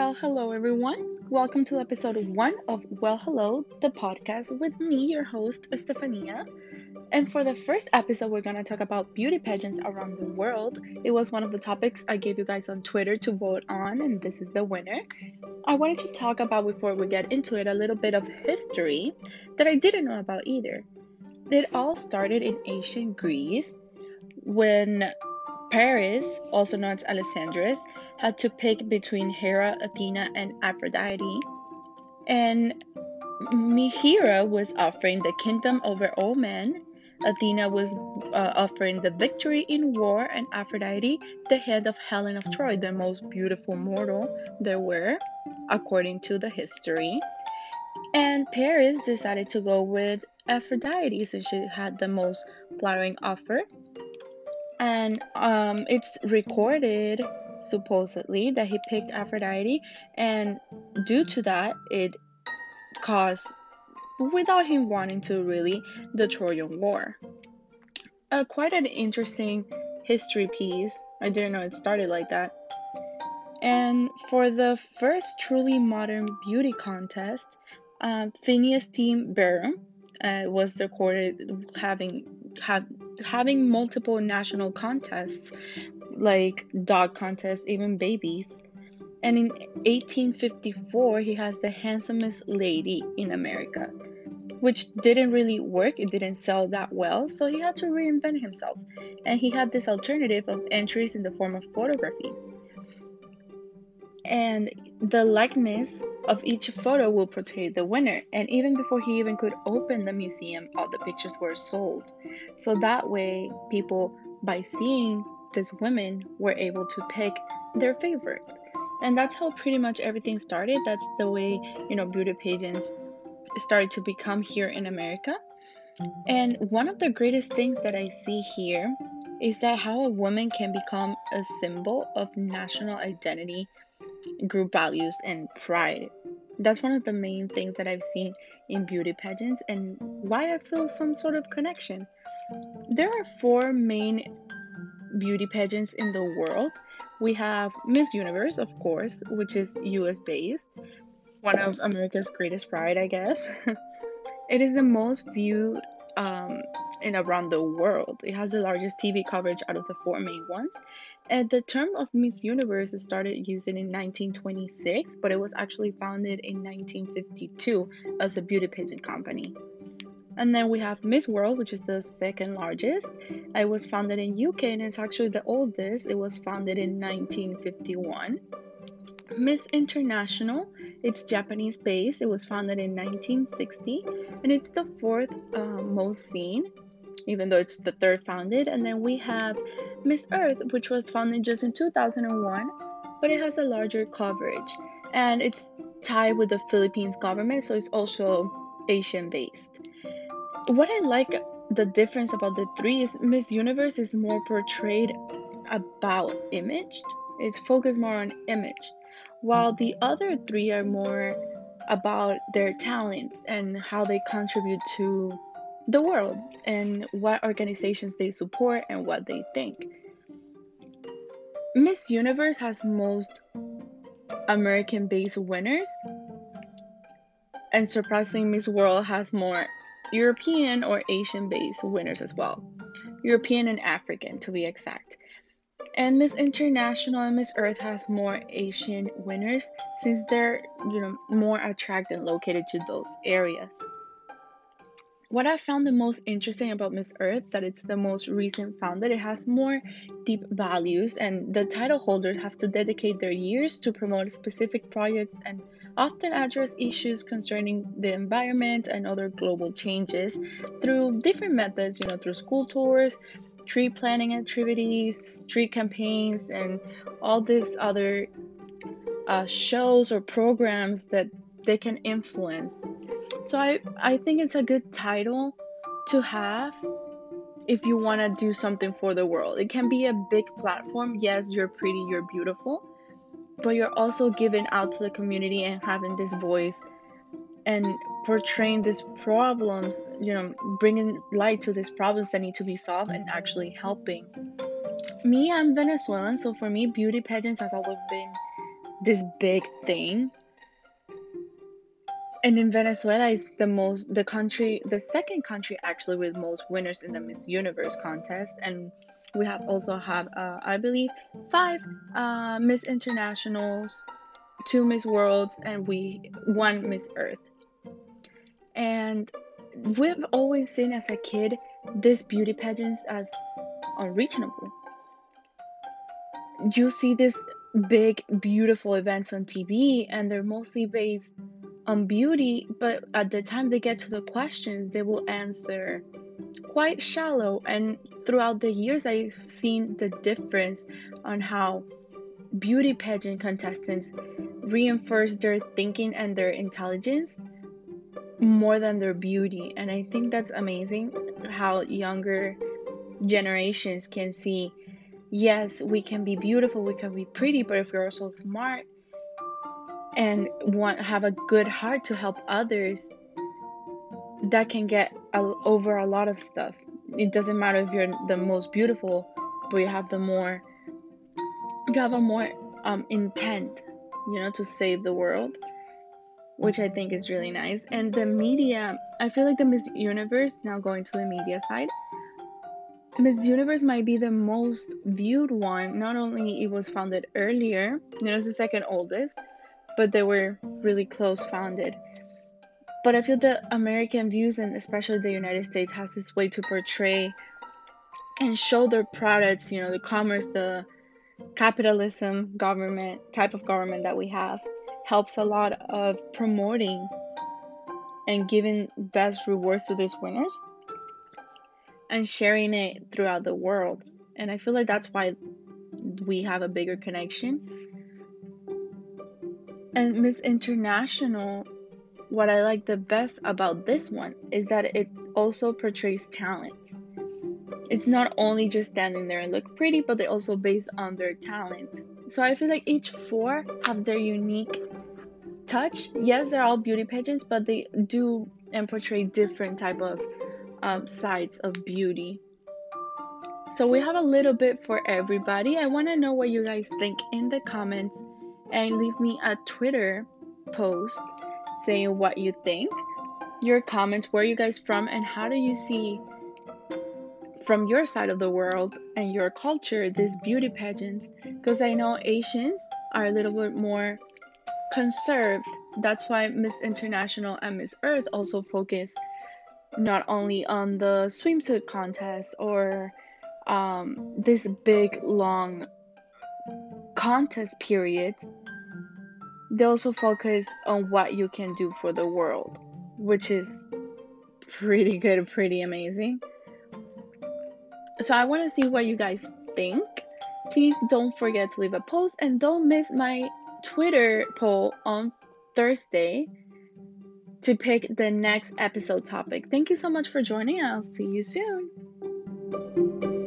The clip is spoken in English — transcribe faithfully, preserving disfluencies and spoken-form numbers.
Well, hello everyone. Welcome to episode one of Well Hello, the podcast with me, your host, Stefania. And for the first episode, we're going to talk about beauty pageants around the world. It was one of the topics I gave you guys on Twitter to vote on, and this is the winner. I wanted to talk about, before we get into it, a little bit of history that I didn't know about either. It all started in ancient Greece when Paris, also known as Alexandros, had to pick between Hera, Athena, and Aphrodite. And Hera was offering the kingdom over all men, Athena was uh, offering the victory in war, and Aphrodite the head of Helen of Troy, the most beautiful mortal there were, according to the history. And Paris decided to go with Aphrodite since she had the most flattering offer. And um, it's recorded, supposedly, that he picked Aphrodite, and due to that, it caused, without him wanting to really, the Trojan War. Uh, quite an interesting history piece. I didn't know it started like that. And for the first truly modern beauty contest, um, Phineas Team Berum uh, was recorded having have, having multiple national contests, like dog contests, even babies. And in eighteen fifty-four, he has the handsomest lady in America, which didn't really work. It didn't sell that well, so he had to reinvent himself. And he had this alternative of entries in the form of photographies. And the likeness of each photo will portray the winner. And even before he even could open the museum, all the pictures were sold. So that way, people, by seeing these women, were able to pick their favorite. And that's how pretty much everything started. That's the way, you know, beauty pageants started to become here in America. And one of the greatest things that I see here is that how a woman can become a symbol of national identity, group values, and pride. That's one of the main things that I've seen in beauty pageants and why I feel some sort of connection. There are four main beauty pageants in the world. We have Miss Universe, of course, which is U S based, one of America's greatest pride, I guess. It is the most viewed um, in around the world. It has the largest T V coverage out of the four main ones. And the term of Miss Universe started used in nineteen twenty-six, but it was actually founded in nineteen fifty-two as a beauty pageant company. And then we have Miss World, which is the second largest. It was founded in U K, and it's actually the oldest. It was founded in nineteen fifty-one. Miss International, it's Japanese-based. It was founded in nineteen sixty, and it's the fourth uh, most seen, even though it's the third founded. And then we have Miss Earth, which was founded just in two thousand one, but it has a larger coverage. And it's tied with the Philippines government, so it's also Asian-based. What I like, the difference about the three is Miss Universe is more portrayed about image. It's focused more on image, while the other three are more about their talents and how they contribute to the world and what organizations they support and what they think. Miss Universe has most American-based winners, and surprisingly, Miss World has more European or Asian-based winners as well. European and African, to be exact. And Miss International and Miss Earth has more Asian winners since they're, you know, more attracted and located to those areas. What I found the most interesting about Miss Earth, that it's the most recent founded. It has more deep values, and the title holders have to dedicate their years to promote specific projects and often address issues concerning the environment and other global changes through different methods, you know, through school tours, tree planting activities, street campaigns, and all these other uh, shows or programs that they can influence. So I, I think it's a good title to have if you want to do something for the world. It can be a big platform. Yes, you're pretty, you're beautiful, but you're also giving out to the community and having this voice and portraying these problems, you know, bringing light to these problems that need to be solved and actually helping. Me, I'm Venezuelan, so for me, beauty pageants has always been this big thing. And in Venezuela is the most, the country, the second country actually with most winners in the Miss Universe contest. And we have also have, uh, I believe, five uh, Miss Internationals, two Miss Worlds, and we one Miss Earth. And we've always seen as a kid this beauty pageants as unreachable. You see these big, beautiful events on T V, and they're mostly based on beauty, but at the time they get to the questions, they will answer quite shallow. And throughout the years, I've seen the difference on how beauty pageant contestants reinforce their thinking and their intelligence more than their beauty. And I think that's amazing how younger generations can see, yes, we can be beautiful, we can be pretty, but if you're also smart and want have a good heart to help others, that can get over a lot of stuff. It doesn't matter if you're the most beautiful, but you have the more, you have a more um, intent, you know, to save the world, which I think is really nice. And the media, I feel like the Miss Universe, now going to the media side, Miss Universe might be the most viewed one. Not only it was founded earlier, you know, it's the second oldest, but they were really close founded. But I feel the American views, and especially the United States, has this way to portray and show their products, you know, the commerce, the capitalism government, type of government that we have, helps a lot of promoting and giving best rewards to these winners and sharing it throughout the world. And I feel like that's why we have a bigger connection. And Miss International, what I like the best about this one is that it also portrays talent. It's not only just standing there and look pretty, but they're also based on their talent. So I feel like each four have their unique touch. Yes, they're all beauty pageants, but they do and portray different type of um, sides of beauty. So we have a little bit for everybody. I want to know what you guys think in the comments, and leave me a Twitter post saying what you think, your comments, where you guys from, and how do you see from your side of the world and your culture these beauty pageants. Because I know Asians are a little bit more conserved. That's why Miss International and Miss Earth also focus not only on the swimsuit contest or um, this big long contest period, they also focus on what you can do for the world, which is pretty good, pretty amazing. So I want to see what you guys think. Please don't forget to leave a post, and don't miss my Twitter poll on Thursday to pick the next episode topic. Thank you so much for joining us. I'll see you soon.